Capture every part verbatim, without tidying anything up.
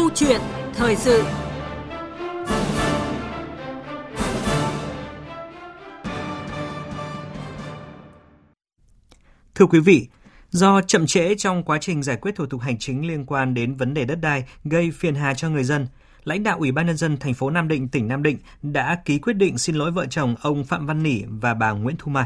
Câu chuyện thời sự. Thưa quý vị, do chậm trễ trong quá trình giải quyết thủ tục hành chính liên quan đến vấn đề đất đai gây phiền hà cho người dân, lãnh đạo Ủy ban nhân dân thành phố Nam Định, tỉnh Nam Định đã ký quyết định xin lỗi vợ chồng ông Phạm Văn Nỷ và bà Nguyễn Thu Mai.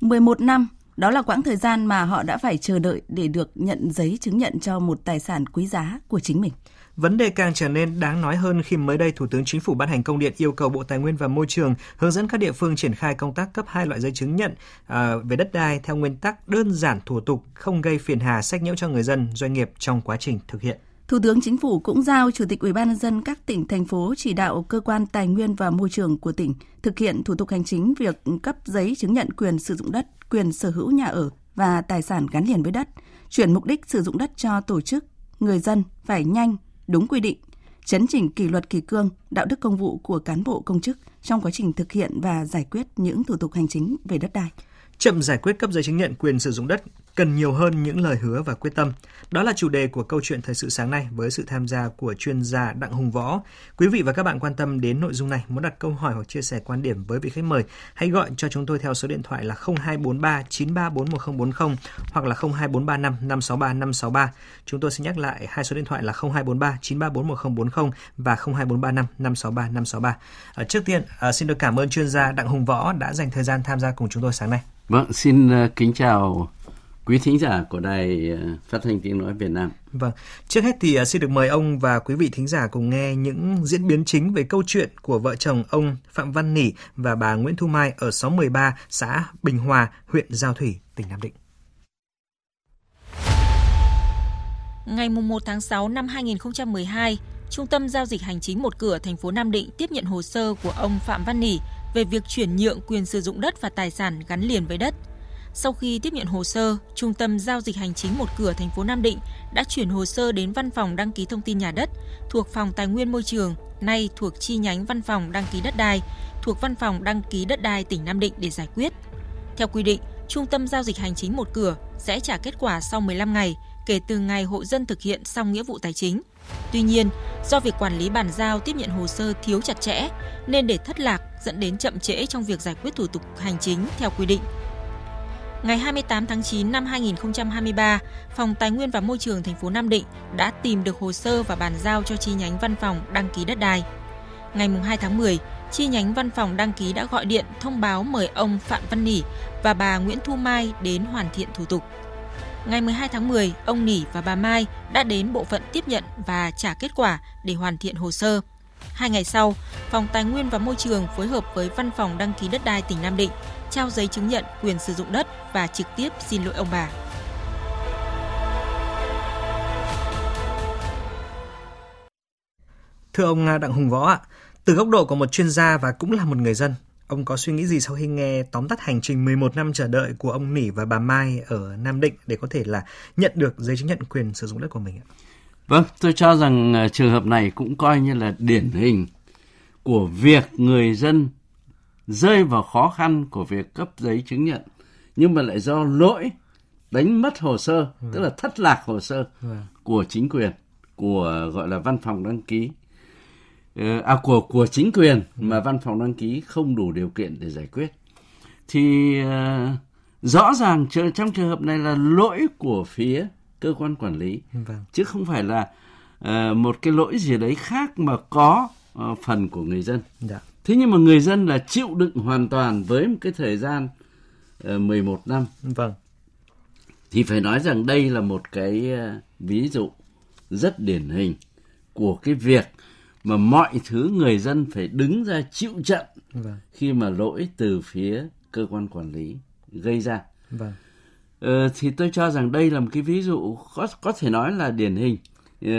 mười một năm, đó là quãng thời gian mà họ đã phải chờ đợi để được nhận giấy chứng nhận cho một tài sản quý giá của chính mình. Vấn đề càng trở nên đáng nói hơn khi mới đây Thủ tướng Chính phủ ban hành công điện yêu cầu Bộ Tài nguyên và Môi trường hướng dẫn các địa phương triển khai công tác cấp hai loại giấy chứng nhận à, về đất đai theo nguyên tắc đơn giản, thủ tục, không gây phiền hà sách nhiễu cho người dân, doanh nghiệp trong quá trình thực hiện. Thủ tướng Chính phủ cũng giao Chủ tịch Ủy ban nhân dân các tỉnh, thành phố chỉ đạo cơ quan Tài nguyên và Môi trường của tỉnh thực hiện thủ tục hành chính việc cấp giấy chứng nhận quyền sử dụng đất, quyền sở hữu nhà ở và tài sản gắn liền với đất, chuyển mục đích sử dụng đất cho tổ chức, người dân phải nhanh, đúng quy định, chấn chỉnh kỷ luật kỷ cương, đạo đức công vụ của cán bộ công chức trong quá trình thực hiện và giải quyết những thủ tục hành chính về đất đai. Chậm giải quyết cấp giấy chứng nhận quyền sử dụng đất cần nhiều hơn những lời hứa và quyết tâm. Đó là chủ đề của câu chuyện thời sự sáng nay với sự tham gia của chuyên gia Đặng Hùng Võ. Quý vị và các bạn quan tâm đến nội dung này, muốn đặt câu hỏi hoặc chia sẻ quan điểm với vị khách mời, hãy gọi cho chúng tôi theo số điện thoại là không hai bốn ba chín ba bốn một không bốn không hoặc là không hai bốn ba năm năm sáu ba năm sáu ba. Chúng tôi xin nhắc lại hai số điện thoại là không hai bốn ba chín ba bốn một không bốn không và không hai bốn ba năm năm sáu ba năm sáu ba. À, trước tiên, à, xin được cảm ơn chuyên gia Đặng Hùng Võ đã dành thời gian tham gia cùng chúng tôi sáng nay. Vâng, xin kính chào quý thính giả của Đài Phát thanh Tiếng nói Việt Nam. Vâng, trước hết thì xin được mời ông và quý vị thính giả cùng nghe những diễn biến chính về câu chuyện của vợ chồng ông Phạm Văn Nỷ và bà Nguyễn Thu Mai ở xóm mười ba, xã Bình Hòa, huyện Giao Thủy, tỉnh Nam Định. Ngày mùng một tháng sáu năm hai nghìn không trăm mười hai, Trung tâm Giao dịch Hành chính Một Cửa thành phố Nam Định tiếp nhận hồ sơ của ông Phạm Văn Nỷ về việc chuyển nhượng quyền sử dụng đất và tài sản gắn liền với đất. Sau khi tiếp nhận hồ sơ, Trung tâm Giao dịch Hành chính Một Cửa thành phố Nam Định đã chuyển hồ sơ đến Văn phòng đăng ký thông tin nhà đất thuộc Phòng Tài nguyên Môi trường, nay thuộc chi nhánh Văn phòng đăng ký đất đai, thuộc Văn phòng đăng ký đất đai tỉnh Nam Định để giải quyết. Theo quy định, Trung tâm Giao dịch Hành chính Một Cửa sẽ trả kết quả sau mười lăm ngày kể từ ngày hộ dân thực hiện xong nghĩa vụ tài chính. Tuy nhiên, do việc quản lý bàn giao tiếp nhận hồ sơ thiếu chặt chẽ nên để thất lạc dẫn đến chậm trễ trong việc giải quyết thủ tục hành chính theo quy định. Ngày hai mươi tám tháng chín năm hai nghìn không trăm hai mươi ba, Phòng Tài nguyên và Môi trường thành phố Nam Định đã tìm được hồ sơ và bàn giao cho chi nhánh Văn phòng đăng ký đất đai. Ngày hai tháng mười, chi nhánh Văn phòng đăng ký đã gọi điện thông báo mời ông Phạm Văn Nỷ và bà Nguyễn Thu Mai đến hoàn thiện thủ tục. Ngày mười hai tháng mười, ông Nỷ và bà Mai đã đến bộ phận tiếp nhận và trả kết quả để hoàn thiện hồ sơ. Hai ngày sau, Phòng Tài nguyên và Môi trường phối hợp với Văn phòng đăng ký đất đai tỉnh Nam Định trao giấy chứng nhận quyền sử dụng đất và trực tiếp xin lỗi ông bà. Thưa ông Đặng Hùng Võ ạ, từ góc độ của một chuyên gia và cũng là một người dân, ông có suy nghĩ gì sau khi nghe tóm tắt hành trình mười một năm chờ đợi của ông Nỷ và bà Mai ở Nam Định để có thể là nhận được giấy chứng nhận quyền sử dụng đất của mình ạ? Vâng, tôi cho rằng trường hợp này cũng coi như là điển hình của việc người dân rơi vào khó khăn của việc cấp giấy chứng nhận, nhưng mà lại do lỗi đánh mất hồ sơ, ừ. tức là thất lạc hồ sơ ừ. của chính quyền, của gọi là văn phòng đăng ký, à của, của chính quyền ừ. mà văn phòng đăng ký không đủ điều kiện để giải quyết. Thì uh, rõ ràng trong trường hợp này là lỗi của phía cơ quan quản lý, vâng. chứ không phải là uh, một cái lỗi gì đấy khác mà có uh, phần của người dân. Dạ. Thế nhưng mà người dân là chịu đựng hoàn toàn với một cái thời gian uh, mười một năm. Vâng. Thì phải nói rằng đây là một cái uh, ví dụ rất điển hình của cái việc mà mọi thứ người dân phải đứng ra chịu trận vâng. khi mà lỗi từ phía cơ quan quản lý gây ra. Vâng. Ờ, thì tôi cho rằng đây là một cái ví dụ có, có thể nói là điển hình, ờ,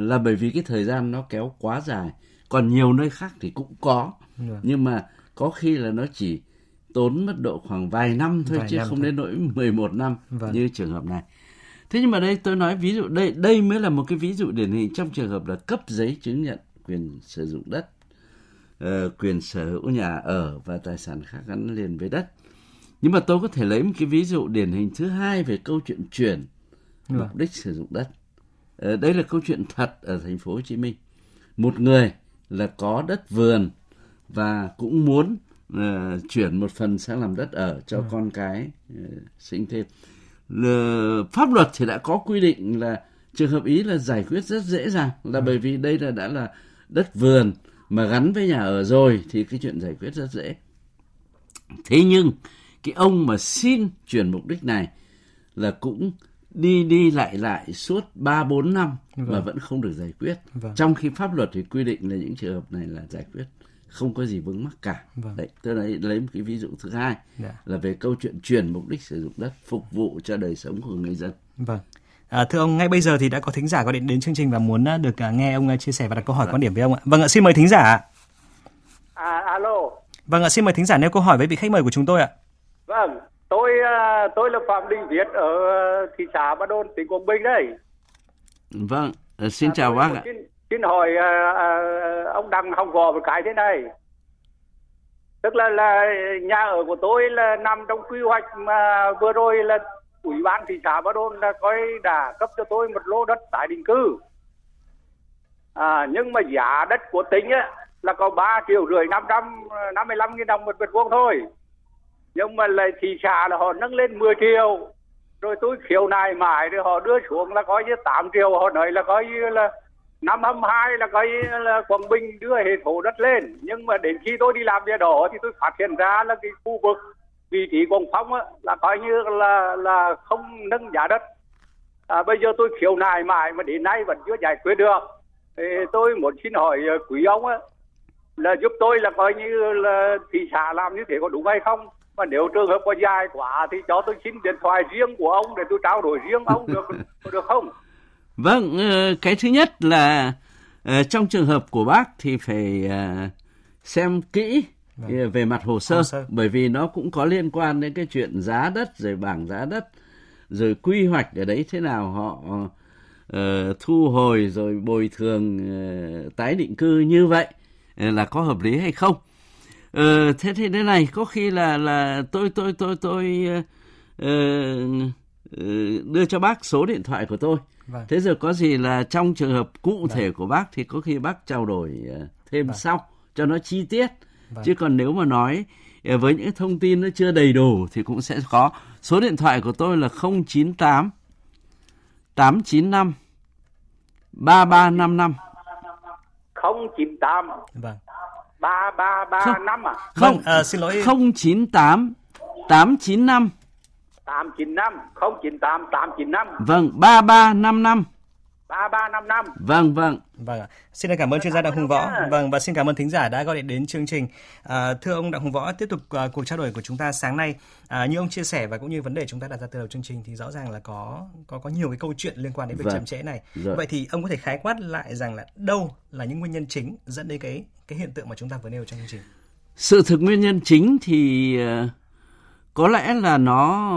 là bởi vì cái thời gian nó kéo quá dài. Còn nhiều nơi khác thì cũng có, vâng. nhưng mà có khi là nó chỉ tốn mất độ khoảng vài năm thôi, vài chứ năm không thôi. Đến nỗi mười một năm vâng. như trường hợp này. Thế nhưng mà đây tôi nói ví dụ, đây, đây mới là một cái ví dụ điển hình trong trường hợp là cấp giấy chứng nhận quyền sử dụng đất, uh, quyền sở hữu nhà ở và tài sản khác gắn liền với đất. Nhưng mà tôi có thể lấy một cái ví dụ điển hình thứ hai về câu chuyện chuyển mục đích sử dụng đất. Đấy là câu chuyện thật ở thành phố Hồ Chí Minh. Một người là có đất vườn và cũng muốn uh, chuyển một phần sang làm đất ở cho ừ. con cái uh, sinh thêm. Uh, pháp luật thì đã có quy định là trường hợp ý là giải quyết rất dễ dàng, là ừ. bởi vì đây là đã là đất vườn mà gắn với nhà ở rồi thì cái chuyện giải quyết rất dễ. Thế nhưng cái ông mà xin chuyển mục đích này là cũng đi đi lại lại suốt ba bốn năm vâng. mà vẫn không được giải quyết. Vâng. Trong khi pháp luật thì quy định là những trường hợp này là giải quyết, không có gì vướng mắc cả. Vâng. Đấy, tôi lấy, lấy một cái ví dụ thứ hai yeah. là về câu chuyện chuyển mục đích sử dụng đất phục vụ cho đời sống của người dân. Vâng. À, thưa ông, ngay bây giờ thì đã có thính giả gọi điện đến chương trình và muốn được nghe ông chia sẻ và đặt câu hỏi vâng. quan điểm với ông ạ. Vâng ạ, xin mời thính giả. À, alo. Vâng ạ, xin mời thính giả nêu câu hỏi với vị khách mời của chúng tôi ạ. Vâng. Tôi tôi là Phạm Đình Việt ở thị xã Ba Đôn, tỉnh Quảng Bình đấy. Vâng, xin à, chào bác ạ. Xin, xin hỏi à, à, ông Đặng Hùng Võ một cái thế này. Tức là là nhà ở của tôi là nằm trong quy hoạch mà vừa rồi là Ủy ban thị xã Ba Đôn là coi đã cấp cho tôi một lô đất tái định cư. À, nhưng mà giá đất của tỉnh á là có ba triệu rưỡi năm trăm năm mươi lăm nghìn đồng một mét vuông thôi. Nhưng mà lại thị xã là họ nâng lên mười triệu. Rồi tôi khiếu nại mãi, rồi họ đưa xuống là có như tám triệu. Họ nói là có như là năm hai mươi hai là có như là Quảng Bình đưa hệ thổ đất lên. Nhưng mà đến khi tôi đi làm việc đó thì tôi phát hiện ra là cái khu vực vị trí Quảng Phong á, là có như là, là không nâng giá đất. à, Bây giờ tôi khiếu nại mãi mà đến nay vẫn chưa giải quyết được. Thì tôi muốn xin hỏi quý ông á, là giúp tôi là coi như là thị xã làm như thế có đúng hay không? Mà nếu trường hợp có dài quá thì cho tôi xin điện thoại riêng của ông để tôi trao đổi riêng ông được được không? Vâng, cái thứ nhất là trong trường hợp của bác thì phải xem kỹ về mặt hồ sơ, hồ sơ. Bởi vì nó cũng có liên quan đến cái chuyện giá đất, rồi bảng giá đất, rồi quy hoạch ở đấy thế nào, họ thu hồi rồi bồi thường tái định cư như vậy là có hợp lý hay không? Ờ, thế thì thế này, có khi là là tôi tôi tôi tôi uh, uh, đưa cho bác số điện thoại của tôi. Vâng. Thế giờ có gì là trong trường hợp cụ vâng. thể của bác thì có khi bác trao đổi thêm vâng. sau cho nó chi tiết. Vâng. Chứ còn nếu mà nói với những thông tin nó chưa đầy đủ thì cũng sẽ khó. Số điện thoại của tôi là không chín tám tám chín năm ba ba năm năm. không chín tám Vâng. ba ba ba năm à? Không, vâng, à, xin lỗi. Không chín tám tám chín năm tám chín năm không chín tám tám chín năm. Vâng, ba ba năm năm ba ba năm năm. Vâng vâng. Vâng. Xin cảm ơn chuyên gia Đặng Hùng Võ. Vâng, và xin cảm ơn thính giả đã gọi điện đến chương trình. À, thưa ông Đặng Hùng Võ, tiếp tục à, cuộc trao đổi của chúng ta sáng nay. À, như ông chia sẻ và cũng như vấn đề chúng ta đặt ra từ đầu chương trình thì rõ ràng là có có có nhiều cái câu chuyện liên quan đến việc vâng. chậm trễ này. Rồi. Vậy thì ông có thể khái quát lại rằng là đâu là những nguyên nhân chính dẫn đến cái cái hiện tượng mà chúng ta vừa nêu trong chương trình? Sự thực nguyên nhân chính thì uh, có lẽ là nó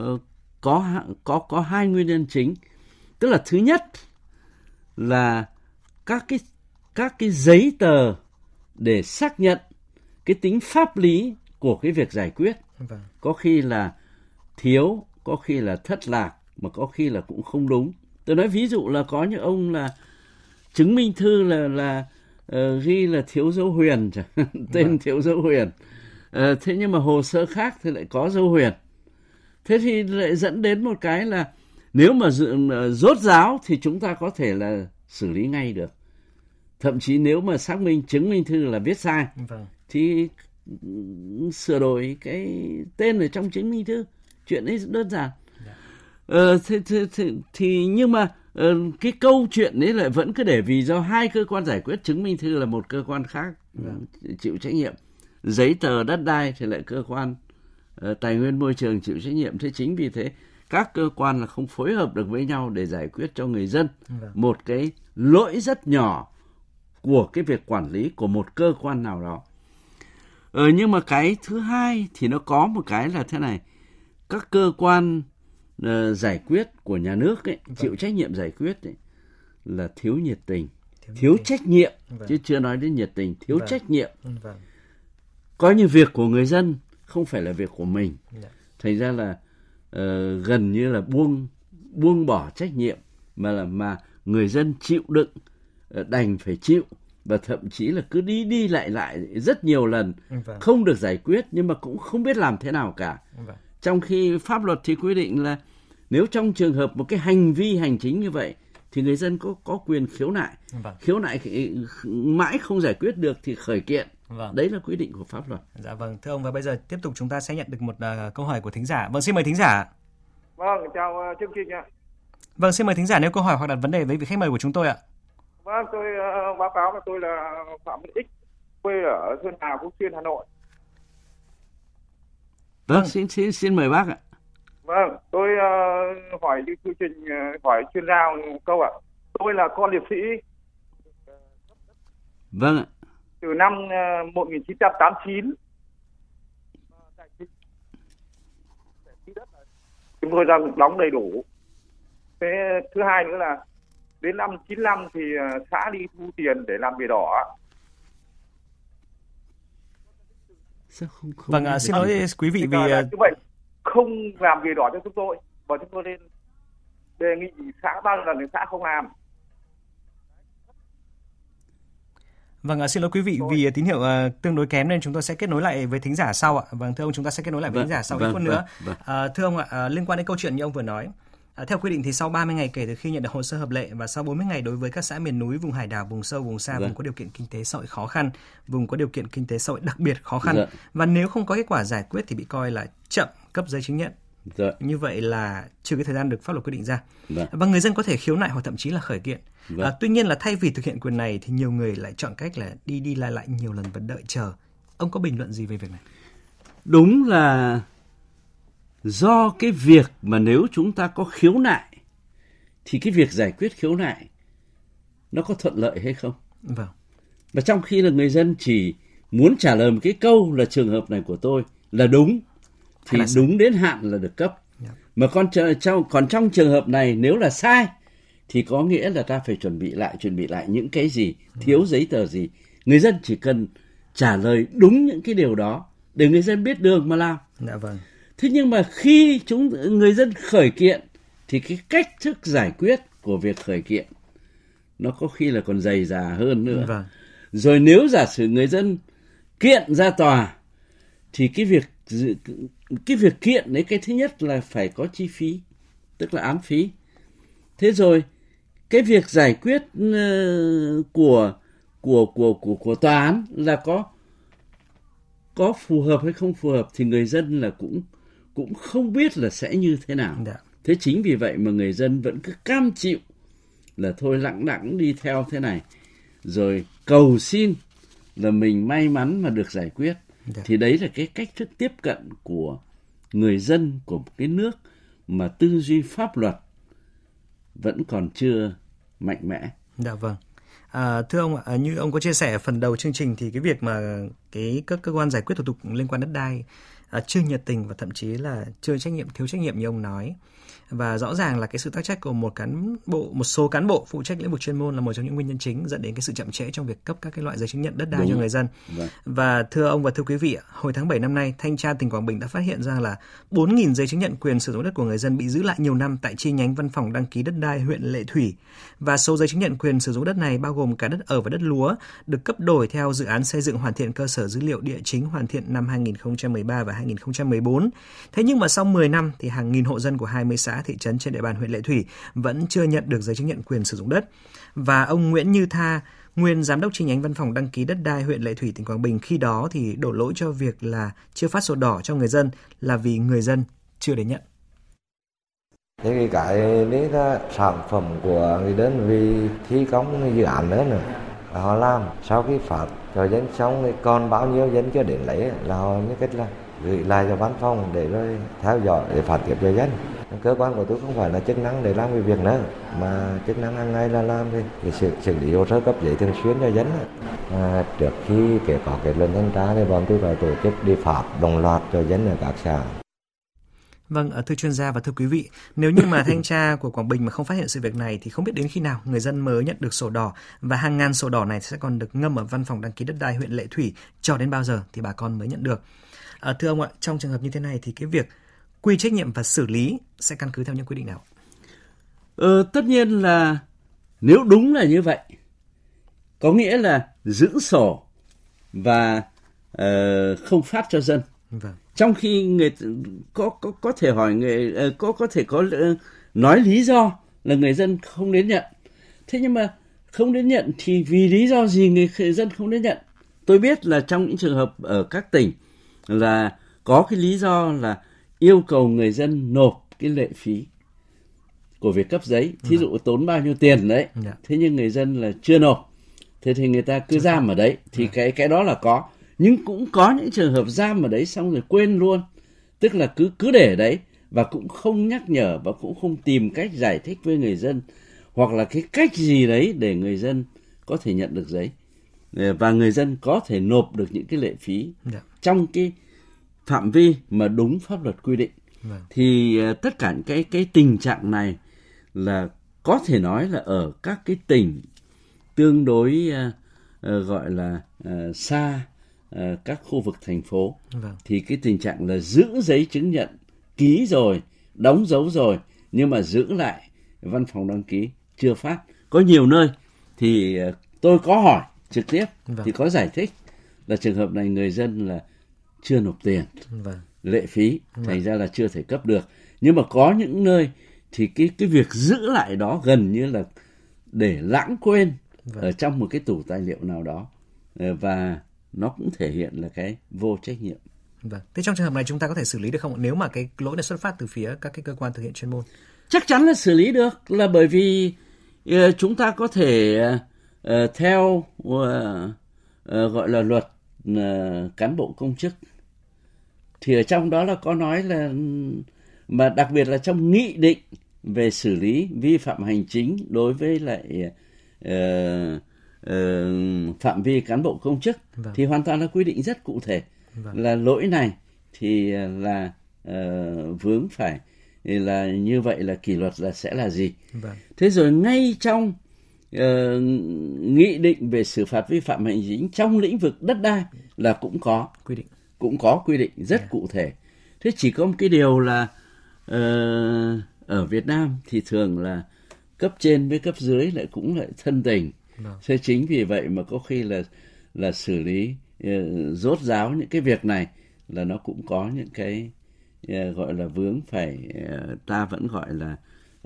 uh, có có có hai nguyên nhân chính. Tức là thứ nhất là các cái các cái giấy tờ để xác nhận cái tính pháp lý của cái việc giải quyết. Vâng. Có khi là thiếu, có khi là thất lạc, mà có khi là cũng không đúng. Tôi nói ví dụ là có những ông là chứng minh thư là là Uh, ghi là thiếu dấu huyền tên vâng. thiếu dấu huyền uh, thế nhưng mà hồ sơ khác thì lại có dấu huyền, thế thì lại dẫn đến một cái là nếu mà rốt ráo thì chúng ta có thể là xử lý ngay được, thậm chí nếu mà xác minh chứng minh thư là viết sai vâng. thì sửa đổi cái tên ở trong chứng minh thư, chuyện ấy đơn giản. uh, thì, thì, thì, thì nhưng mà cái câu chuyện ấy lại vẫn cứ để vì do hai cơ quan giải quyết, chứng minh thư là một cơ quan khác yeah. chịu trách nhiệm, giấy tờ đất đai thì lại cơ quan uh, tài nguyên môi trường chịu trách nhiệm. Thế chính vì thế các cơ quan là không phối hợp được với nhau để giải quyết cho người dân yeah. một cái lỗi rất nhỏ của cái việc quản lý của một cơ quan nào đó. Ờ, nhưng mà cái thứ hai thì nó có một cái là thế này, các cơ quan Uh, giải quyết của nhà nước ấy, vâng. chịu trách nhiệm giải quyết ấy, là thiếu nhiệt tình, thiếu, thiếu nhiệt trách nhiệm vâng. chứ chưa nói đến nhiệt tình, thiếu vâng. trách nhiệm vâng. Có như việc của người dân không phải là việc của mình vâng. thành ra là uh, gần như là buông buông bỏ trách nhiệm mà là mà người dân chịu đựng, đành phải chịu, và thậm chí là cứ đi đi lại lại rất nhiều lần, vâng. không được giải quyết, nhưng mà cũng không biết làm thế nào cả. Vâng. Trong khi pháp luật thì quy định là nếu trong trường hợp một cái hành vi hành chính như vậy thì người dân có có quyền khiếu nại, vâng. khiếu nại mãi không giải quyết được thì khởi kiện. Vâng. Đấy là quy định của pháp luật. Dạ vâng, thưa ông, và bây giờ tiếp tục chúng ta sẽ nhận được một uh, câu hỏi của thính giả. Vâng, xin mời thính giả. Vâng, chào uh, chương trình ạ. Vâng, xin mời thính giả nếu câu hỏi hoặc đặt vấn đề với vị khách mời của chúng tôi ạ. Vâng, tôi uh, báo cáo là tôi là Phạm Văn Nỷ, quê ở Xuân Hà, Phúc Xuyên, Hà Nội. Vâng, vâng. Xin, xin xin mời bác ạ. Vâng, tôi uh, hỏi như chương trình uh, hỏi chuyên gia một câu ạ. Tôi là con liệt sĩ. Vâng ạ. Từ năm một nghìn chín trăm tám mươi chín, chúng tôi ra đóng đầy đủ. Thế thứ hai nữa là đến năm chín mươi lăm thì xã đi thu tiền để làm bìa đỏ. Không, không vâng, à, xin lỗi quý vị vì như vậy không làm bìa đỏ cho chúng tôi, và chúng tôi nên đề nghị xã bao lần thì xã không làm. Vâng, xin lỗi quý vị vì tín hiệu uh, tương đối kém nên chúng tôi sẽ kết nối lại với thính giả sau ạ. Vâng, thưa ông, chúng ta sẽ kết nối lại với vâng, thính giả sau vâng, ít phút vâng, nữa. Vâng. À, thưa ông ạ, à, liên quan đến câu chuyện như ông vừa nói, à, theo quy định thì sau ba mươi ngày kể từ khi nhận được hồ sơ hợp lệ và sau bốn mươi ngày đối với các xã miền núi, vùng hải đảo, vùng sâu, vùng xa, vâng. vùng có điều kiện kinh tế xã hội khó khăn, vùng có điều kiện kinh tế xã hội đặc biệt khó khăn, vâng. và nếu không có kết quả giải quyết thì bị coi là chậm cấp giấy chứng nhận. Dạ. Như vậy là trừ cái thời gian được pháp luật quy định ra, dạ. và người dân có thể khiếu nại hoặc thậm chí là khởi kiện, dạ. à, tuy nhiên là thay vì thực hiện quyền này thì nhiều người lại chọn cách là đi đi lại lại nhiều lần và đợi chờ. Ông có bình luận gì về việc này? Đúng là do cái việc mà nếu chúng ta có khiếu nại thì cái việc giải quyết khiếu nại nó có thuận lợi hay không, vâng. và trong khi là người dân chỉ muốn trả lời một cái câu là trường hợp này của tôi là đúng thì đúng đến hạn là được cấp. Mà còn, còn trong trường hợp này nếu là sai thì có nghĩa là ta phải chuẩn bị lại, chuẩn bị lại những cái gì, thiếu giấy tờ gì. Người dân chỉ cần trả lời đúng những cái điều đó để người dân biết đường mà làm. Dạ, vâng. Thế nhưng mà khi chúng người dân khởi kiện thì cái cách thức giải quyết của việc khởi kiện nó có khi là còn dày dà hơn nữa. Vâng. Rồi nếu giả sử người dân kiện ra tòa thì cái việc cái việc kiện đấy, cái thứ nhất là phải có chi phí, tức là ám phí. Thế rồi cái việc giải quyết của của của của của tòa án là có có phù hợp hay không phù hợp thì người dân là cũng cũng không biết là sẽ như thế nào. Đã. Thế chính vì vậy mà người dân vẫn cứ cam chịu là thôi lẳng đẳng đi theo thế này, rồi cầu xin là mình may mắn mà được giải quyết. Thì đấy là cái cách thức tiếp cận của người dân của một cái nước mà tư duy pháp luật vẫn còn chưa mạnh mẽ. Dạ vâng. À, thưa ông ạ, như ông có chia sẻ phần đầu chương trình thì cái việc mà cái các cơ quan giải quyết thủ tục liên quan đất đai à, chưa nhiệt tình và thậm chí là chưa trách nhiệm, thiếu trách nhiệm như ông nói. Và rõ ràng là cái sự tác trách của một cán bộ, một số cán bộ phụ trách lĩnh vực chuyên môn là một trong những nguyên nhân chính dẫn đến cái sự chậm trễ trong việc cấp các cái loại giấy chứng nhận đất đai Đúng cho rồi. Người dân. Vâng. Và thưa ông và thưa quý vị, hồi tháng bảy năm nay, thanh tra tỉnh Quảng Bình đã phát hiện ra là bốn nghìn giấy chứng nhận quyền sử dụng đất của người dân bị giữ lại nhiều năm tại chi nhánh văn phòng đăng ký đất đai huyện Lệ Thủy. Và số giấy chứng nhận quyền sử dụng đất này bao gồm cả đất ở và đất lúa được cấp đổi theo dự án xây dựng hoàn thiện cơ sở dữ liệu địa chính hoàn thiện năm hai không một ba và hai không một bốn. Thế nhưng mà sau mười năm thì hàng nghìn hộ dân của hai mươi xã thị trấn trên địa bàn huyện Lệ Thủy vẫn chưa nhận được giấy chứng nhận quyền sử dụng đất. Và ông Nguyễn Như Tha, nguyên giám đốc chi nhánh văn phòng đăng ký đất đai huyện Lệ Thủy, tỉnh Quảng Bình khi đó thì đổ lỗi cho việc là chưa phát sổ đỏ cho người dân là vì người dân chưa đến nhận. Thế cái đấy là sản phẩm của người đơn vị thi công dự án lớn rồi. Họ làm sau khi phát cho dân xong còn bao nhiêu dân chưa đến lấy là họ như cách là gửi lại cho văn phòng để rồi theo dõi để phát tiếp cho dân. Cơ quan của tôi không phải là chức năng để làm cái việc nữa, mà chức năng hàng ngày là làm cái sự xử lý hồ sơ cấp giấy thường xuyên cho dân. À, trước khi kể có kết luận thanh tra thì bọn tôi phải tổ chức đi phạt đồng loạt cho dân ở các xã. Vâng, thưa chuyên gia và thưa quý vị, nếu như mà thanh tra của Quảng Bình mà không phát hiện sự việc này thì không biết đến khi nào người dân mới nhận được sổ đỏ, và hàng ngàn sổ đỏ này sẽ còn được ngâm ở văn phòng đăng ký đất đai huyện Lệ Thủy cho đến bao giờ thì bà con mới nhận được. À, thưa ông ạ, trong trường hợp như thế này thì cái việc quy trách nhiệm và xử lý sẽ căn cứ theo những quy định nào? Ờ, tất nhiên là nếu đúng là như vậy, có nghĩa là giữ sổ và uh, không phát cho dân. Vâng. Trong khi người có có có thể hỏi người uh, có có thể có uh, nói lý do là người dân không đến nhận. Thế nhưng mà không đến nhận thì vì lý do gì người dân không đến nhận? Tôi biết là trong những trường hợp ở các tỉnh là có cái lý do là yêu cầu người dân nộp cái lệ phí của việc cấp giấy, thí dụ tốn bao nhiêu tiền đấy, thế nhưng người dân là chưa nộp, thế thì người ta cứ giam ở đấy, thì cái cái đó là có. Nhưng cũng có những trường hợp giam ở đấy xong rồi quên luôn, tức là cứ cứ để ở đấy và cũng không nhắc nhở và cũng không tìm cách giải thích với người dân hoặc là cái cách gì đấy để người dân có thể nhận được giấy và người dân có thể nộp được những cái lệ phí trong cái phạm vi mà đúng pháp luật quy định. Thì tất cả cái cái tình trạng này là có thể nói là ở các cái tỉnh tương đối uh, gọi là uh, xa uh, các khu vực thành phố, vâng, thì cái tình trạng là giữ giấy chứng nhận ký rồi, đóng dấu rồi nhưng mà giữ lại văn phòng đăng ký chưa phát. Có nhiều nơi thì uh, tôi có hỏi trực tiếp, vâng, thì có giải thích là trường hợp này người dân là chưa nộp tiền, vâng, lệ phí, vâng, thành ra là chưa thể cấp được. Nhưng mà có những nơi thì cái cái việc giữ lại đó gần như là để lãng quên, vâng, ở trong một cái tủ tài liệu nào đó, và nó cũng thể hiện là cái vô trách nhiệm. Vâng. Thế trong trường hợp này chúng ta có thể xử lý được không? Nếu mà cái lỗi này xuất phát từ phía các cái cơ quan thực hiện chuyên môn, chắc chắn là xử lý được, là bởi vì chúng ta có thể uh, theo uh, uh, gọi là luật uh, cán bộ công chức, thì ở trong đó là có nói là, mà đặc biệt là trong nghị định về xử lý vi phạm hành chính đối với lại uh, uh, phạm vi cán bộ công chức, vâng, thì hoàn toàn là quy định rất cụ thể, vâng, là lỗi này thì là uh, vướng phải là như vậy là kỷ luật là sẽ là gì. Vâng. Thế rồi ngay trong uh, nghị định về xử phạt vi phạm hành chính trong lĩnh vực đất đai là cũng có quy định, cũng có quy định rất yeah. cụ thể. Thế chỉ có một cái điều là uh, ở Việt Nam thì thường là cấp trên với cấp dưới lại cũng lại thân tình. Vâng. Thế chính vì vậy mà có khi là là xử lý uh, rốt ráo những cái việc này là nó cũng có những cái uh, gọi là vướng phải uh, ta vẫn gọi là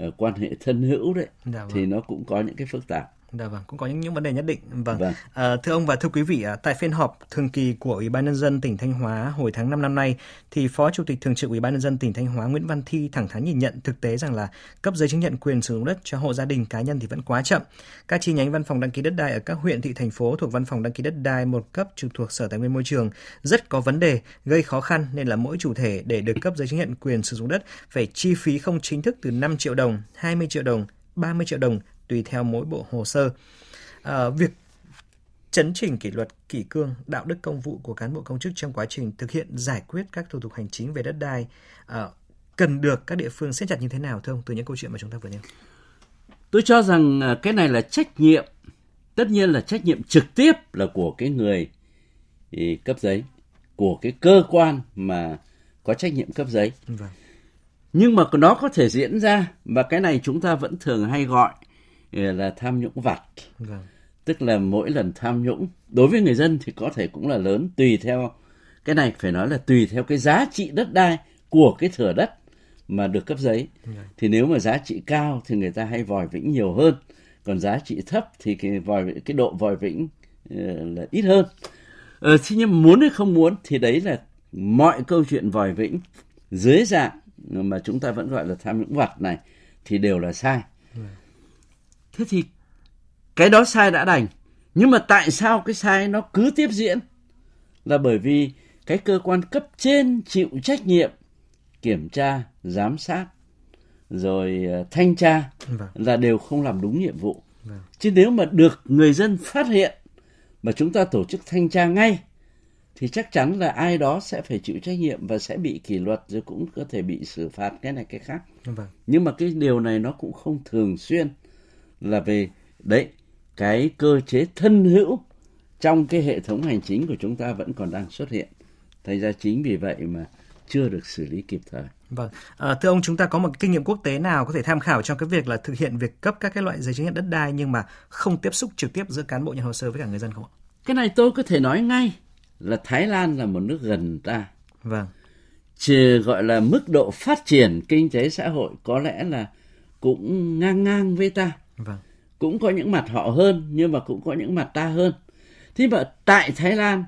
uh, quan hệ thân hữu đấy. Dạ, vâng. Thì nó cũng có những cái phức tạp. Dạ, vâng, cũng có những, những vấn đề nhất định. Vâng. Vâng. À, thưa ông và thưa quý vị, tại phiên họp thường kỳ của Ủy ban nhân dân tỉnh Thanh Hóa hồi tháng năm năm nay thì Phó Chủ tịch Thường trực Ủy ban nhân dân tỉnh Thanh Hóa Nguyễn Văn Thi thẳng thắn nhìn nhận thực tế rằng là cấp giấy chứng nhận quyền sử dụng đất cho hộ gia đình cá nhân thì vẫn quá chậm. Các chi nhánh văn phòng đăng ký đất đai ở các huyện thị thành phố thuộc văn phòng đăng ký đất đai một cấp trực thuộc Sở Tài nguyên Môi trường rất có vấn đề, gây khó khăn nên là mỗi chủ thể để được cấp giấy chứng nhận quyền sử dụng đất phải chi phí không chính thức từ năm triệu đồng, hai mươi triệu đồng, ba mươi triệu đồng tùy theo mỗi bộ hồ sơ. À, việc chấn chỉnh kỷ luật, kỷ cương, đạo đức công vụ của cán bộ công chức trong quá trình thực hiện giải quyết các thủ tục hành chính về đất đai à, cần được các địa phương siết chặt như thế nào, thưa ông, từ những câu chuyện mà chúng ta vừa nêu? Tôi cho rằng cái này là trách nhiệm, tất nhiên là trách nhiệm trực tiếp là của cái người cấp giấy, của cái cơ quan mà có trách nhiệm cấp giấy. Vâng. Nhưng mà nó có thể diễn ra, và cái này chúng ta vẫn thường hay gọi là tham nhũng vặt. Vâng. Tức là mỗi lần tham nhũng đối với người dân thì có thể cũng là lớn, tùy theo cái này phải nói là tùy theo cái giá trị đất đai của cái thửa đất mà được cấp giấy. Vâng. Thì nếu mà giá trị cao thì người ta hay vòi vĩnh nhiều hơn, còn giá trị thấp thì cái, vòi, cái độ vòi vĩnh uh, là ít hơn. Ờ, thế nhưng muốn hay không muốn thì đấy là mọi câu chuyện vòi vĩnh dưới dạng mà chúng ta vẫn gọi là tham nhũng vặt này thì đều là sai. Vâng. Thế thì cái đó sai đã đành. Nhưng mà tại sao cái sai nó cứ tiếp diễn? Là bởi vì cái cơ quan cấp trên chịu trách nhiệm kiểm tra, giám sát, rồi thanh tra là đều không làm đúng nhiệm vụ. Chứ nếu mà được người dân phát hiện mà chúng ta tổ chức thanh tra ngay thì chắc chắn là ai đó sẽ phải chịu trách nhiệm và sẽ bị kỷ luật, rồi cũng có thể bị xử phạt cái này cái khác. Nhưng mà cái điều này nó cũng không thường xuyên, là về đấy cái cơ chế thân hữu trong cái hệ thống hành chính của chúng ta vẫn còn đang xuất hiện, thành ra chính vì vậy mà chưa được xử lý kịp thời. Vâng, à, thưa ông, chúng ta có một cái kinh nghiệm quốc tế nào có thể tham khảo trong cái việc là thực hiện việc cấp các cái loại giấy chứng nhận đất đai nhưng mà không tiếp xúc trực tiếp giữa cán bộ nhận hồ sơ với cả người dân không ạ? Cái này tôi có thể nói ngay là Thái Lan là một nước gần ta. Vâng. Chỉ gọi là mức độ phát triển kinh tế xã hội có lẽ là cũng ngang ngang với ta. Vâng. Cũng có những mặt họ hơn nhưng mà cũng có những mặt ta hơn. Thế mà tại Thái Lan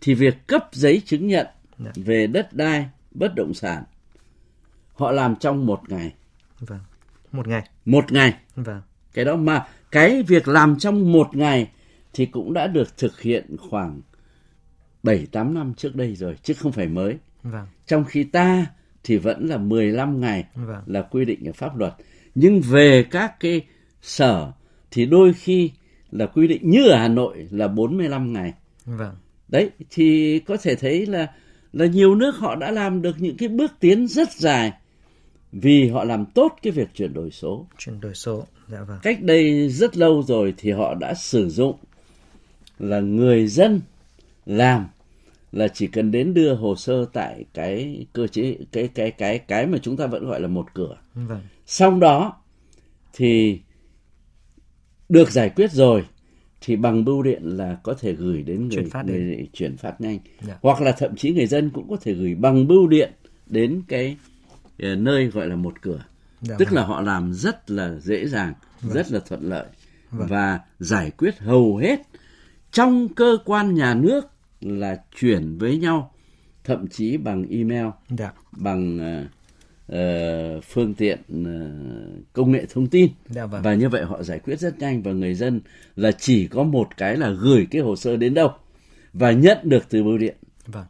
thì việc cấp giấy chứng nhận về đất đai, bất động sản họ làm trong một ngày. Vâng. Một ngày. Một ngày. Vâng. Cái đó mà cái việc làm trong một ngày thì cũng đã được thực hiện khoảng bảy tám năm trước đây rồi chứ không phải mới. Vâng. Trong khi ta thì vẫn là mười lăm ngày. Vâng. Là quy định ở pháp luật. Nhưng về các cái sở thì đôi khi là quy định như ở Hà Nội là bốn mươi lăm ngày. Vâng. Đấy thì có thể thấy là là nhiều nước họ đã làm được những cái bước tiến rất dài vì họ làm tốt cái việc chuyển đổi số. Chuyển đổi số, dạ vâng. Cách đây rất lâu rồi thì họ đã sử dụng là người dân làm là chỉ cần đến đưa hồ sơ tại cái cơ chế cái cái cái cái mà chúng ta vẫn gọi là một cửa. Vâng. Sau đó thì được giải quyết rồi thì bằng bưu điện là có thể gửi đến người chuyển phát, người chuyển phát nhanh. Dạ. Hoặc là thậm chí người dân cũng có thể gửi bằng bưu điện đến cái nơi gọi là một cửa. Dạ, tức vâng. là họ làm rất là dễ dàng, vâng. rất là thuận lợi, vâng. và giải quyết hầu hết trong cơ quan nhà nước là chuyển với nhau, thậm chí bằng email, dạ. bằng uh, uh, phương tiện uh, công nghệ thông tin. Dạ, vâng. Và như vậy họ giải quyết rất nhanh và người dân là chỉ có một cái là gửi cái hồ sơ đến đâu và nhận được từ bưu điện. Vâng.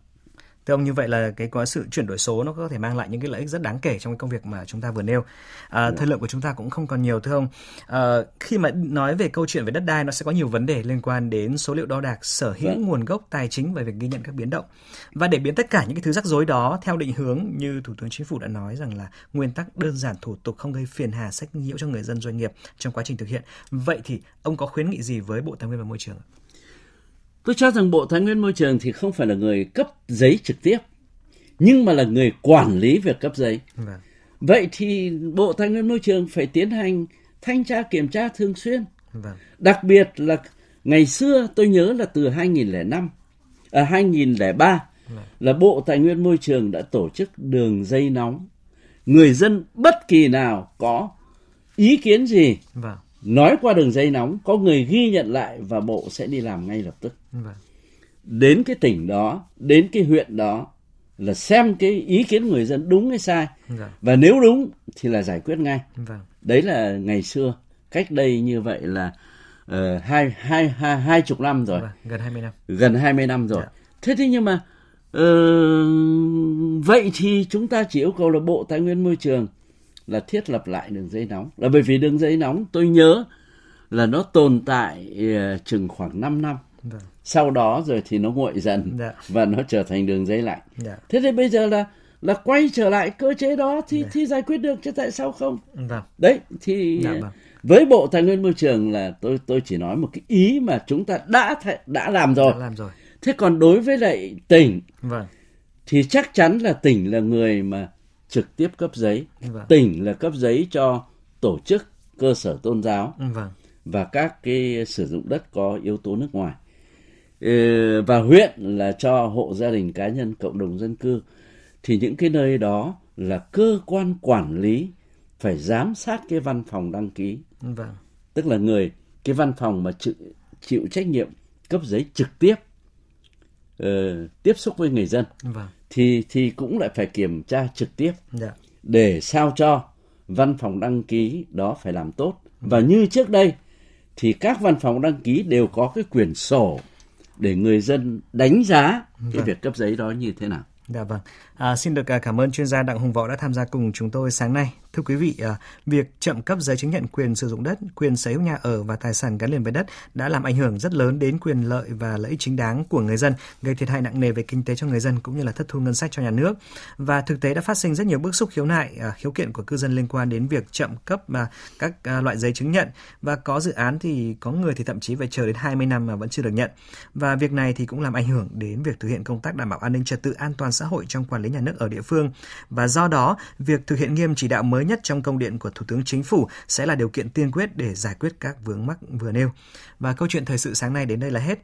Thưa ông, như vậy là cái có sự chuyển đổi số nó có thể mang lại những cái lợi ích rất đáng kể trong cái công việc mà chúng ta vừa nêu. À, thời lượng của chúng ta cũng không còn nhiều, thưa ông. À, khi mà nói về câu chuyện về đất đai, nó sẽ có nhiều vấn đề liên quan đến số liệu đo đạc, sở hữu, Đấy. nguồn gốc, tài chính và việc ghi nhận các biến động. Và để biến tất cả những cái thứ rắc rối đó theo định hướng như Thủ tướng Chính phủ đã nói rằng là nguyên tắc đơn giản thủ tục không gây phiền hà sách nhiễu cho người dân doanh nghiệp trong quá trình thực hiện. Vậy thì ông có khuyến nghị gì với Bộ Tài nguyên và Môi trường? Tôi cho rằng Bộ Tài nguyên Môi trường thì không phải là người cấp giấy trực tiếp, nhưng mà là người quản lý việc cấp giấy. Vâng. Vậy thì Bộ Tài nguyên Môi trường phải tiến hành thanh tra kiểm tra thường xuyên. Vâng. Đặc biệt là ngày xưa tôi nhớ là từ hai nghìn lẻ năm, à hai nghìn lẻ ba vâng. là Bộ Tài nguyên Môi trường đã tổ chức đường dây nóng. Người dân bất kỳ nào có ý kiến gì. Vâng. Nói qua đường dây nóng, có người ghi nhận lại và bộ sẽ đi làm ngay lập tức. Vâng. Đến cái tỉnh đó, đến cái huyện đó là xem cái ý kiến người dân đúng hay sai. Vâng. Và nếu đúng thì là giải quyết ngay. Vâng. Đấy là ngày xưa, cách đây như vậy là uh, hai, hai, hai, hai chục năm rồi. Vâng. Gần hai mươi năm. Gần hai mươi năm rồi. Dạ. Thế thế nhưng mà uh, vậy thì chúng ta chỉ yêu cầu là Bộ Tài nguyên Môi trường là thiết lập lại đường dây nóng. Là bởi vì đường dây nóng tôi nhớ là nó tồn tại uh, chừng khoảng năm năm. Được. Sau đó rồi thì nó nguội dần. Được. Và nó trở thành đường dây lạnh. Thế thì bây giờ là là quay trở lại cơ chế đó thì Được. thì giải quyết được chứ tại sao không? Được. Đấy thì Được. với Bộ Tài nguyên Môi trường là tôi tôi chỉ nói một cái ý mà chúng ta đã th- đã làm rồi. Đã làm rồi. Thế còn đối với lại tỉnh Được. thì chắc chắn là tỉnh là người mà trực tiếp cấp giấy. Vâng. Tỉnh là cấp giấy cho tổ chức, cơ sở tôn giáo, vâng. và các cái sử dụng đất có yếu tố nước ngoài. Ừ, và huyện là cho hộ gia đình, cá nhân, cộng đồng dân cư. Thì những cái nơi đó là cơ quan quản lý phải giám sát cái văn phòng đăng ký. Vâng. Tức là người, cái văn phòng mà chịu, chịu trách nhiệm cấp giấy trực tiếp, ừ, tiếp xúc với người dân. Vâng. Thì, thì cũng lại phải kiểm tra trực tiếp, dạ. để sao cho văn phòng đăng ký đó phải làm tốt. Và như trước đây thì các văn phòng đăng ký đều có cái quyển sổ để người dân đánh giá dạ. cái việc cấp giấy đó như thế nào. Dạ vâng. À, xin được cảm ơn chuyên gia Đặng Hùng Võ đã tham gia cùng chúng tôi sáng nay. Thưa quý vị, việc chậm cấp giấy chứng nhận quyền sử dụng đất, quyền sở hữu nhà ở và tài sản gắn liền với đất đã làm ảnh hưởng rất lớn đến quyền lợi và lợi ích chính đáng của người dân, gây thiệt hại nặng nề về kinh tế cho người dân cũng như là thất thu ngân sách cho nhà nước. Và thực tế đã phát sinh rất nhiều bức xúc khiếu nại, khiếu kiện của cư dân liên quan đến việc chậm cấp mà các loại giấy chứng nhận, và có dự án thì có người thì thậm chí phải chờ đến hai mươi năm mà vẫn chưa được nhận. Và việc này thì cũng làm ảnh hưởng đến việc thực hiện công tác đảm bảo an ninh trật tự, an toàn xã hội trong quản lý nhà nước ở địa phương. Và do đó, việc thực hiện nghiêm chỉ đạo mới nhất trong công điện của Thủ tướng Chính phủ sẽ là điều kiện tiên quyết để giải quyết các vướng mắc vừa nêu. Và câu chuyện thời sự sáng nay đến đây là hết.